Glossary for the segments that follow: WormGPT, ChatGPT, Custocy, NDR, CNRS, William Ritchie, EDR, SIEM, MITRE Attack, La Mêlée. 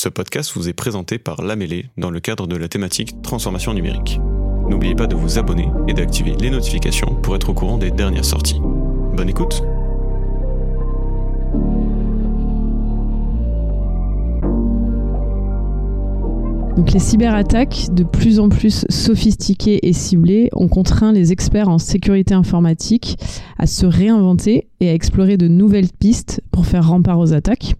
Ce podcast vous est présenté par La Mêlée dans le cadre de la thématique transformation numérique. N'oubliez pas de vous abonner et d'activer les notifications pour être au courant des dernières sorties. Bonne écoute! Donc les cyberattaques, de plus en plus sophistiquées et ciblées, ont contraint les experts en sécurité informatique à se réinventer et à explorer de nouvelles pistes pour faire rempart aux attaques.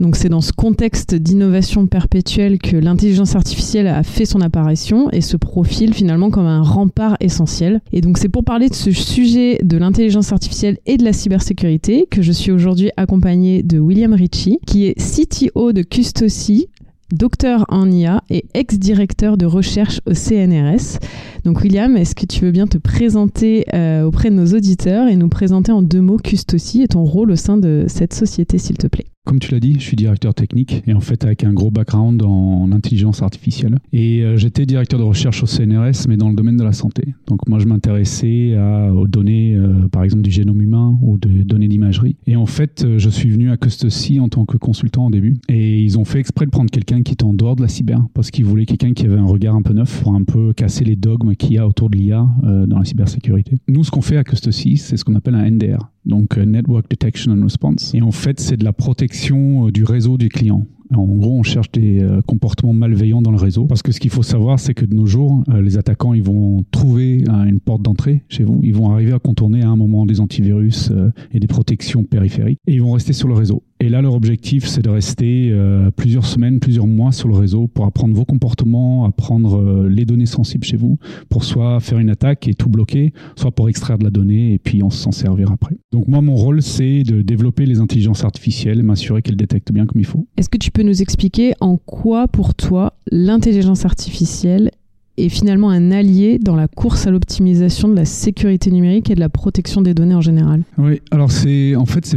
Donc c'est dans ce contexte d'innovation perpétuelle que l'intelligence artificielle a fait son apparition et se profile finalement comme un rempart essentiel. Et donc c'est pour parler de ce sujet de l'intelligence artificielle et de la cybersécurité que je suis aujourd'hui accompagnée de William Ritchie, qui est CTO de Custocy, docteur en IA et ex-directeur de recherche au CNRS. Donc William, est-ce que tu veux bien te présenter auprès de nos auditeurs et nous présenter en deux mots Custocy et ton rôle au sein de cette société, s'il te plaît? Comme tu l'as dit, je suis directeur technique et en fait avec un gros background en intelligence artificielle. Et j'étais directeur de recherche au CNRS, mais dans le domaine de la santé. Donc moi, je m'intéressais aux données, par exemple, du génome humain ou de données d'imagerie. Et en fait, je suis venu à Custocy en tant que consultant au début. Et ils ont fait exprès de prendre quelqu'un qui était en dehors de la cyber parce qu'ils voulaient quelqu'un qui avait un regard un peu neuf pour un peu casser les dogmes qu'il y a autour de l'IA dans la cybersécurité. Nous, ce qu'on fait à Custocy, c'est ce qu'on appelle un NDR. Donc Network Detection and Response. Et en fait, c'est de la protection du réseau du client. En gros, on cherche des comportements malveillants dans le réseau. Parce que ce qu'il faut savoir, c'est que de nos jours, les attaquants, ils vont trouver une porte d'entrée chez vous. Ils vont arriver à contourner à un moment des antivirus et des protections périphériques. Et ils vont rester sur le réseau. Et là, leur objectif, c'est de rester plusieurs semaines, plusieurs mois sur le réseau pour apprendre vos comportements, apprendre les données sensibles chez vous, pour soit faire une attaque et tout bloquer, soit pour extraire de la donnée et puis on s'en servir après. Donc moi, mon rôle, c'est de développer les intelligences artificielles, m'assurer qu'elles détectent bien comme il faut. Est-ce que tu peux nous expliquer en quoi, pour toi, l'intelligence artificielle est finalement un allié dans la course à l'optimisation de la sécurité numérique et de la protection des données en général? Oui, alors c'est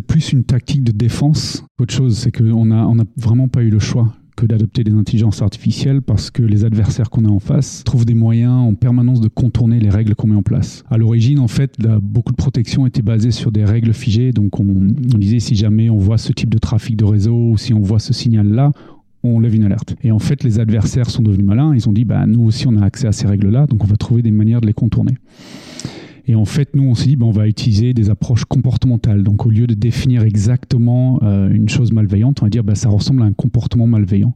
plus une tactique de défense qu'autre chose. C'est qu'on n'a vraiment pas eu le choix que d'adopter des intelligences artificielles parce que les adversaires qu'on a en face trouvent des moyens en permanence de contourner les règles qu'on met en place. À l'origine, en fait, beaucoup de protection était basée sur des règles figées. Donc on disait si jamais on voit ce type de trafic de réseau ou si on voit ce signal-là, on lève une alerte. Et en fait, les adversaires sont devenus malins. Ils ont dit, nous aussi, on a accès à ces règles-là, donc on va trouver des manières de les contourner. Et en fait, nous, on s'est dit, on va utiliser des approches comportementales. Donc, au lieu de définir exactement une chose malveillante, on va dire, ça ressemble à un comportement malveillant.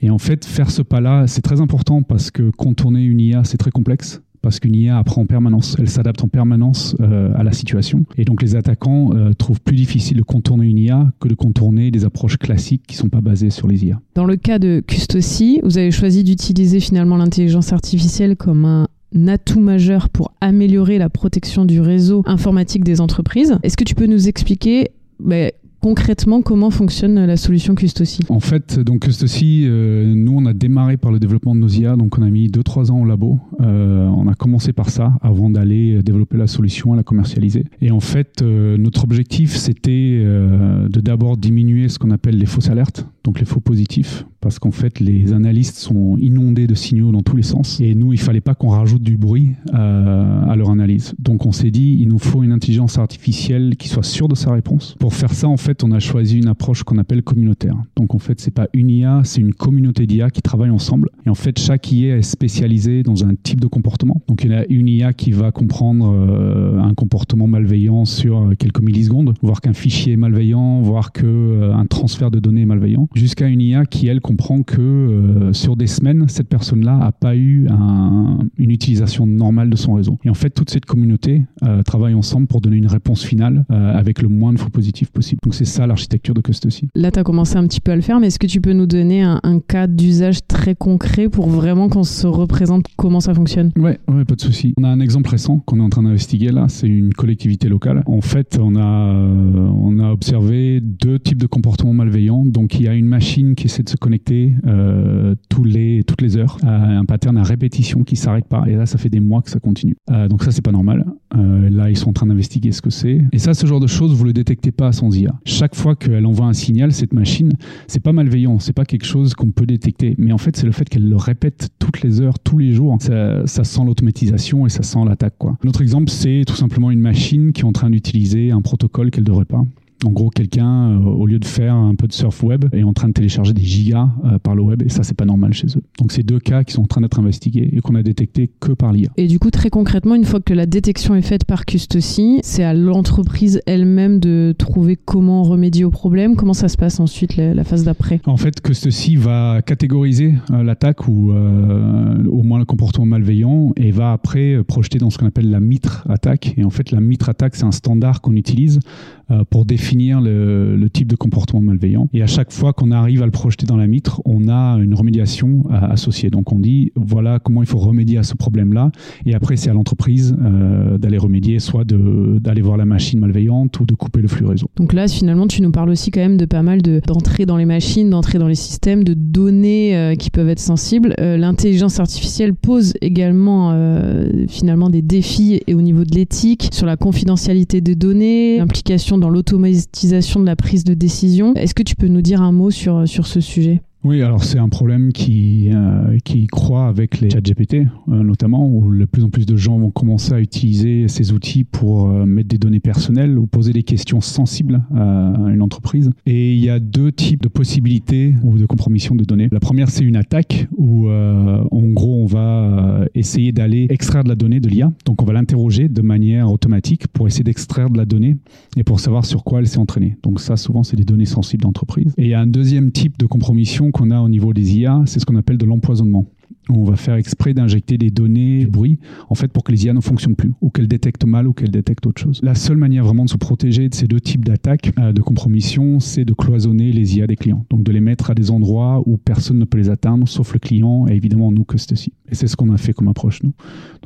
Et en fait, faire ce pas-là, c'est très important parce que contourner une IA, c'est très complexe. Parce qu'une IA apprend en permanence, elle s'adapte en permanence à la situation. Et donc les attaquants trouvent plus difficile de contourner une IA que de contourner des approches classiques qui ne sont pas basées sur les IA. Dans le cas de Custocy, vous avez choisi d'utiliser finalement l'intelligence artificielle comme un atout majeur pour améliorer la protection du réseau informatique des entreprises. Est-ce que tu peux nous expliquer concrètement, comment fonctionne la solution Custocy? En fait, donc Custocy, nous, on a démarré par le développement de nos IA. Donc, on a mis 2-3 ans au labo. On a commencé par ça avant d'aller développer la solution, à la commercialiser. Et en fait, notre objectif, c'était de d'abord diminuer ce qu'on appelle les fausses alertes, donc les faux positifs, parce qu'en fait, les analystes sont inondés de signaux dans tous les sens. Et nous, il ne fallait pas qu'on rajoute du bruit à leur analyse. Donc, on s'est dit, il nous faut une intelligence artificielle qui soit sûre de sa réponse. Pour faire ça, en fait, on a choisi une approche qu'on appelle communautaire. Donc en fait, c'est pas une IA, c'est une communauté d'IA qui travaille ensemble. Et en fait, chaque IA est spécialisée dans un type de comportement. Donc il y a une IA qui va comprendre un comportement malveillant sur quelques millisecondes, voir qu'un fichier est malveillant, voir qu'un transfert de données est malveillant, jusqu'à une IA qui, elle, comprend que sur des semaines, cette personne-là n'a pas eu une utilisation normale de son réseau. Et en fait, toute cette communauté travaille ensemble pour donner une réponse finale avec le moins de faux positifs possible. Donc, c'est ça l'architecture de Custocy. Là, tu as commencé un petit peu à le faire, mais est-ce que tu peux nous donner un cas d'usage très concret pour vraiment qu'on se représente comment ça fonctionne? Ouais, pas de souci. On a un exemple récent qu'on est en train d'investiguer là, c'est une collectivité locale. En fait, on a observé 2 types de comportements malveillants. Donc, il y a une machine qui essaie de se connecter toutes les heures à un pattern à répétition qui ne s'arrête pas. Et là, ça fait des mois que ça continue. Donc ça, c'est pas normal. Là, ils sont en train d'investiguer ce que c'est. Et ça, ce genre de choses, vous ne le détectez pas sans IA. Chaque fois qu'elle envoie un signal, cette machine, c'est pas malveillant, c'est pas quelque chose qu'on peut détecter. Mais en fait, c'est le fait qu'elle le répète toutes les heures, tous les jours. Ça sent l'automatisation et ça sent l'attaque, quoi. Notre exemple, c'est tout simplement une machine qui est en train d'utiliser un protocole qu'elle ne devrait pas. En gros, quelqu'un, au lieu de faire un peu de surf web, est en train de télécharger des gigas par le web, et ça, c'est pas normal chez eux. Donc, c'est deux cas qui sont en train d'être investigués et qu'on a détectés que par l'IA. Et du coup, très concrètement, une fois que la détection est faite par Custocy, c'est à l'entreprise elle-même de trouver comment remédier au problème. Comment ça se passe ensuite, la phase d'après? En fait, Custocy va catégoriser l'attaque ou au moins le comportement malveillant et va après projeter dans ce qu'on appelle la MITRE Attack. Et en fait, la MITRE Attack, c'est un standard qu'on utilise pour définir le type de comportement malveillant. Et à chaque fois qu'on arrive à le projeter dans la mitre, on a une remédiation associée. Donc on dit, voilà comment il faut remédier à ce problème-là. Et après, c'est à l'entreprise d'aller remédier, soit d'aller voir la machine malveillante ou de couper le flux réseau. Donc là, finalement, tu nous parles aussi quand même de pas mal d'entrées dans les machines, d'entrées dans les systèmes, de données qui peuvent être sensibles. L'intelligence artificielle pose également finalement des défis et au niveau de l'éthique, sur la confidentialité des données, l'implication dans l'automatisation de la prise de décision. Est-ce que tu peux nous dire un mot sur ce sujet ? Oui, alors c'est un problème qui croît avec les ChatGPT notamment, où de plus en plus de gens vont commencer à utiliser ces outils pour mettre des données personnelles ou poser des questions sensibles à une entreprise. Et il y a deux types de possibilités ou de compromissions de données. La première, c'est une attaque où en gros on va essayer d'aller extraire de la donnée de l'IA. Donc on va l'interroger de manière automatique pour essayer d'extraire de la donnée et pour savoir sur quoi elle s'est entraînée. Donc ça, souvent, c'est des données sensibles d'entreprise. Et il y a un deuxième type de compromission qu'on a au niveau des IA, c'est ce qu'on appelle de l'empoisonnement. On va faire exprès d'injecter des données, du bruit, en fait, pour que les IA ne fonctionnent plus, ou qu'elles détectent mal, ou qu'elles détectent autre chose. La seule manière vraiment de se protéger de ces deux types d'attaques, de compromission, c'est de cloisonner les IA des clients. Donc de les mettre à des endroits où personne ne peut les atteindre, sauf le client, et évidemment nous, Custocy. Et c'est ce qu'on a fait comme approche, nous.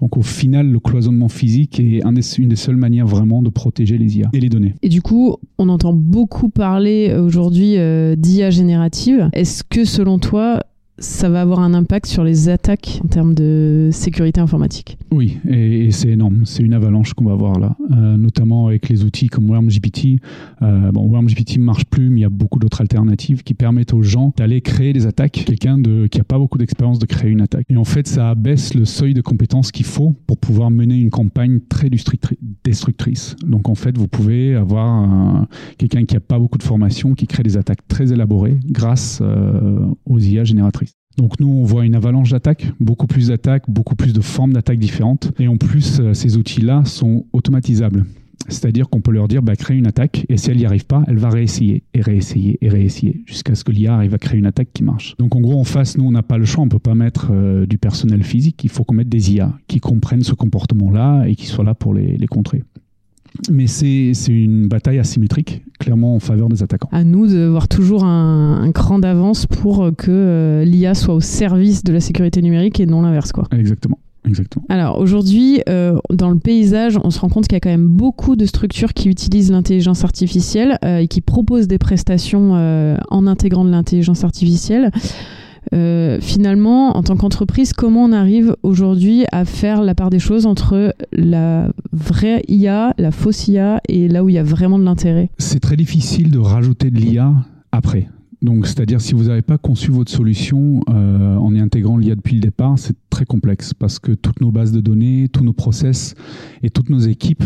Donc au final, le cloisonnement physique est une des seules manières vraiment de protéger les IA et les données. Et du coup, on entend beaucoup parler aujourd'hui d'IA générative. Est-ce que, selon toi, ça va avoir un impact sur les attaques en termes de sécurité informatique? Oui, et c'est énorme. C'est une avalanche qu'on va avoir là, notamment avec les outils comme WormGPT. WormGPT ne marche plus, mais il y a beaucoup d'autres alternatives qui permettent aux gens d'aller créer des attaques. Quelqu'un qui n'a pas beaucoup d'expérience de créer une attaque. Et en fait, ça abaisse le seuil de compétences qu'il faut pour pouvoir mener une campagne très destructrice. Donc en fait, vous pouvez avoir quelqu'un qui n'a pas beaucoup de formation, qui crée des attaques très élaborées grâce aux IA génératrices. Donc nous, on voit une avalanche d'attaques, beaucoup plus de formes d'attaques différentes. Et en plus, ces outils-là sont automatisables. C'est-à-dire qu'on peut leur dire, crée une attaque, et si elle n'y arrive pas, elle va réessayer, et réessayer, et réessayer, jusqu'à ce que l'IA arrive à créer une attaque qui marche. Donc en gros, en face, nous, on n'a pas le choix, on ne peut pas mettre du personnel physique, il faut qu'on mette des IA qui comprennent ce comportement-là et qui soient là pour les contrer. Mais c'est une bataille asymétrique, clairement en faveur des attaquants. À nous de voir toujours un cran d'avance pour que l'IA soit au service de la sécurité numérique et non l'inverse, quoi. Exactement. Exactement. Alors aujourd'hui, dans le paysage, on se rend compte qu'il y a quand même beaucoup de structures qui utilisent l'intelligence artificielle et qui proposent des prestations en intégrant de l'intelligence artificielle. Finalement, en tant qu'entreprise, comment on arrive aujourd'hui à faire la part des choses entre la vraie IA, la fausse IA et là où il y a vraiment de l'intérêt? C'est très difficile de rajouter de l'IA après. Donc, c'est-à-dire, si vous n'avez pas conçu votre solution en y intégrant l'IA depuis le départ, c'est très complexe parce que toutes nos bases de données, tous nos process et toutes nos équipes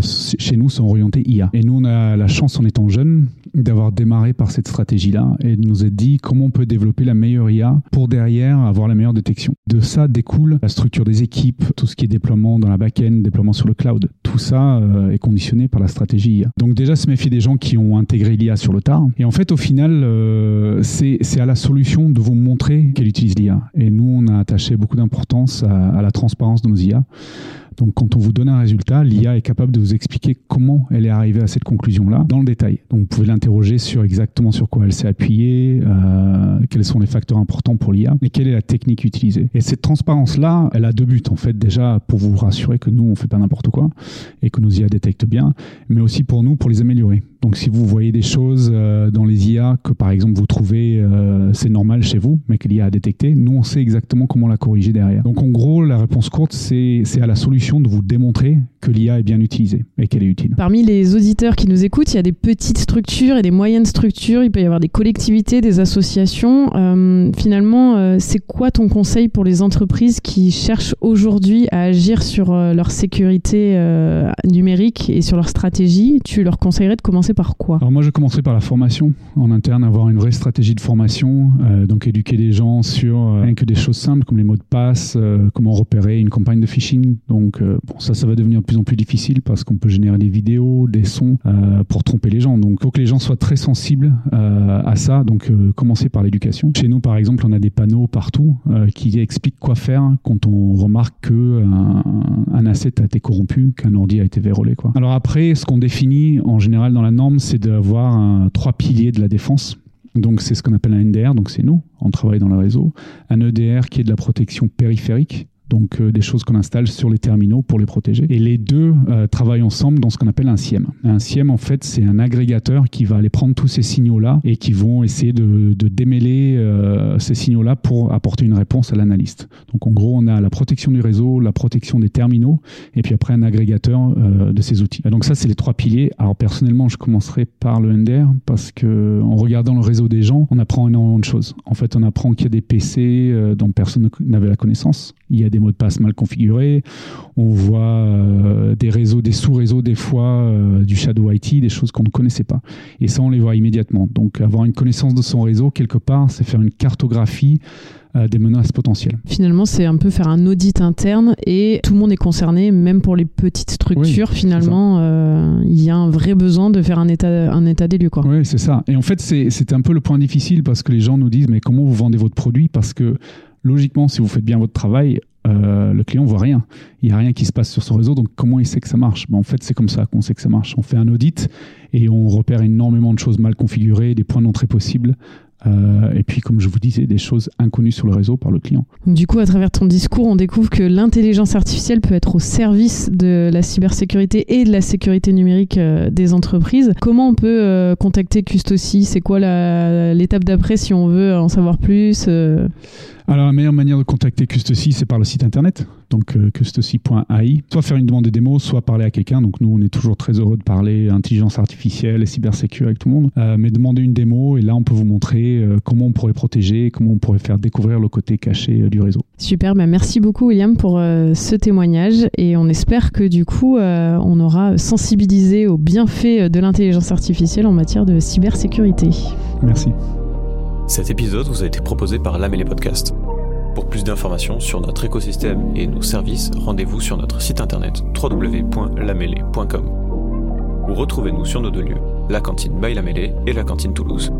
chez nous sont orientées IA. Et nous, on a la chance, en étant jeunes, d'avoir démarré par cette stratégie-là et de nous être dit comment on peut développer la meilleure IA pour derrière avoir la meilleure détection. De ça découle la structure des équipes, tout ce qui est déploiement dans la back-end, déploiement sur le cloud. Tout ça est conditionné par la stratégie IA. Donc déjà, se méfier des gens qui ont intégré l'IA sur le tard. Et en fait, au final, c'est à la solution de vous montrer qu'elle utilise l'IA. Et nous, on a attaché beaucoup d'importance à la transparence de nos IA. Donc, quand on vous donne un résultat, l'IA est capable de vous expliquer comment elle est arrivée à cette conclusion-là dans le détail. Donc, vous pouvez l'interroger sur exactement sur quoi elle s'est appuyée, quels sont les facteurs importants pour l'IA et quelle est la technique utilisée. Et cette transparence-là, elle a deux buts, en fait. Déjà, pour vous rassurer que nous, on ne fait pas n'importe quoi et que nos IA détectent bien, mais aussi pour nous, pour les améliorer. Donc, si vous voyez des choses dans les IA que, par exemple, vous trouvez c'est normal chez vous, mais que l'IA a détecté, nous, on sait exactement comment la corriger derrière. Donc, en gros, la réponse courte, c'est à la solution de vous démontrer que l'IA est bien utilisée et qu'elle est utile. Parmi les auditeurs qui nous écoutent, il y a des petites structures et des moyennes structures. Il peut y avoir des collectivités, des associations. Finalement, c'est quoi ton conseil pour les entreprises qui cherchent aujourd'hui à agir sur leur sécurité numérique et sur leur stratégie ? Tu leur conseillerais de commencer commencé par quoi? Alors moi, je commençais par la formation en interne, avoir une vraie stratégie de formation, donc éduquer les gens sur rien que des choses simples comme les mots de passe, comment repérer une campagne de phishing. Donc bon, ça va devenir de plus en plus difficile parce qu'on peut générer des vidéos, des sons pour tromper les gens. Donc il faut que les gens soient très sensibles à ça. Donc commencer par l'éducation. Chez nous, par exemple, on a des panneaux partout qui expliquent quoi faire quand on remarque qu'un asset a été corrompu, qu'un ordi a été vérolé, quoi. Alors après, ce qu'on définit en général dans la norme, c'est d'avoir trois piliers de la défense. Donc c'est ce qu'on appelle un NDR, donc c'est nous, on travaille dans le réseau. Un EDR qui est de la protection périphérique, donc des choses qu'on installe sur les terminaux pour les protéger. Et les deux travaillent ensemble dans ce qu'on appelle un SIEM. Un SIEM, en fait, c'est un agrégateur qui va aller prendre tous ces signaux-là et qui vont essayer de démêler ces signaux-là pour apporter une réponse à l'analyste. Donc, en gros, on a la protection du réseau, la protection des terminaux, et puis après un agrégateur de ces outils. Et donc ça, c'est les trois piliers. Alors, personnellement, je commencerai par le NDR parce qu'en regardant le réseau des gens, on apprend énormément de choses. En fait, on apprend qu'il y a des PC dont personne n'avait la connaissance. Il y a des mots de passe mal configurés, on voit des réseaux, des sous-réseaux des fois, du shadow IT, des choses qu'on ne connaissait pas. Et ça, on les voit immédiatement. Donc avoir une connaissance de son réseau, quelque part, c'est faire une cartographie des menaces potentielles. Finalement, c'est un peu faire un audit interne et tout le monde est concerné, même pour les petites structures. Oui, finalement, il y a un vrai besoin de faire un état des lieux, quoi. Oui, c'est ça. Et en fait, c'est un peu le point difficile parce que les gens nous disent « mais comment vous vendez votre produit ?» Parce que logiquement, si vous faites bien votre travail, le client ne voit rien. Il n'y a rien qui se passe sur son réseau, donc comment il sait que ça marche? En fait, c'est comme ça qu'on sait que ça marche. On fait un audit et on repère énormément de choses mal configurées, des points d'entrée possibles. Et puis, comme je vous disais, des choses inconnues sur le réseau par le client. Du coup, à travers ton discours, on découvre que l'intelligence artificielle peut être au service de la cybersécurité et de la sécurité numérique des entreprises. Comment on peut contacter Custocy? C'est quoi l'étape d'après si on veut en savoir plus? Alors, la meilleure manière de contacter Custocy, c'est par le site internet, donc custocy.ai. Soit faire une demande de démo, soit parler à quelqu'un. Donc, nous, on est toujours très heureux de parler intelligence artificielle et cybersécurité avec tout le monde. Mais demandez une démo et là, on peut vous montrer comment on pourrait protéger, comment on pourrait faire découvrir le côté caché du réseau. Super, bah merci beaucoup William pour ce témoignage et on espère que du coup on aura sensibilisé aux bienfaits de l'intelligence artificielle en matière de cybersécurité. Merci. Cet épisode vous a été proposé par La Mêlée Podcast. Pour plus d'informations sur notre écosystème et nos services, rendez-vous sur notre site internet www.lamêlée.com ou retrouvez-nous sur nos deux lieux, la cantine by La Mêlée et la cantine Toulouse.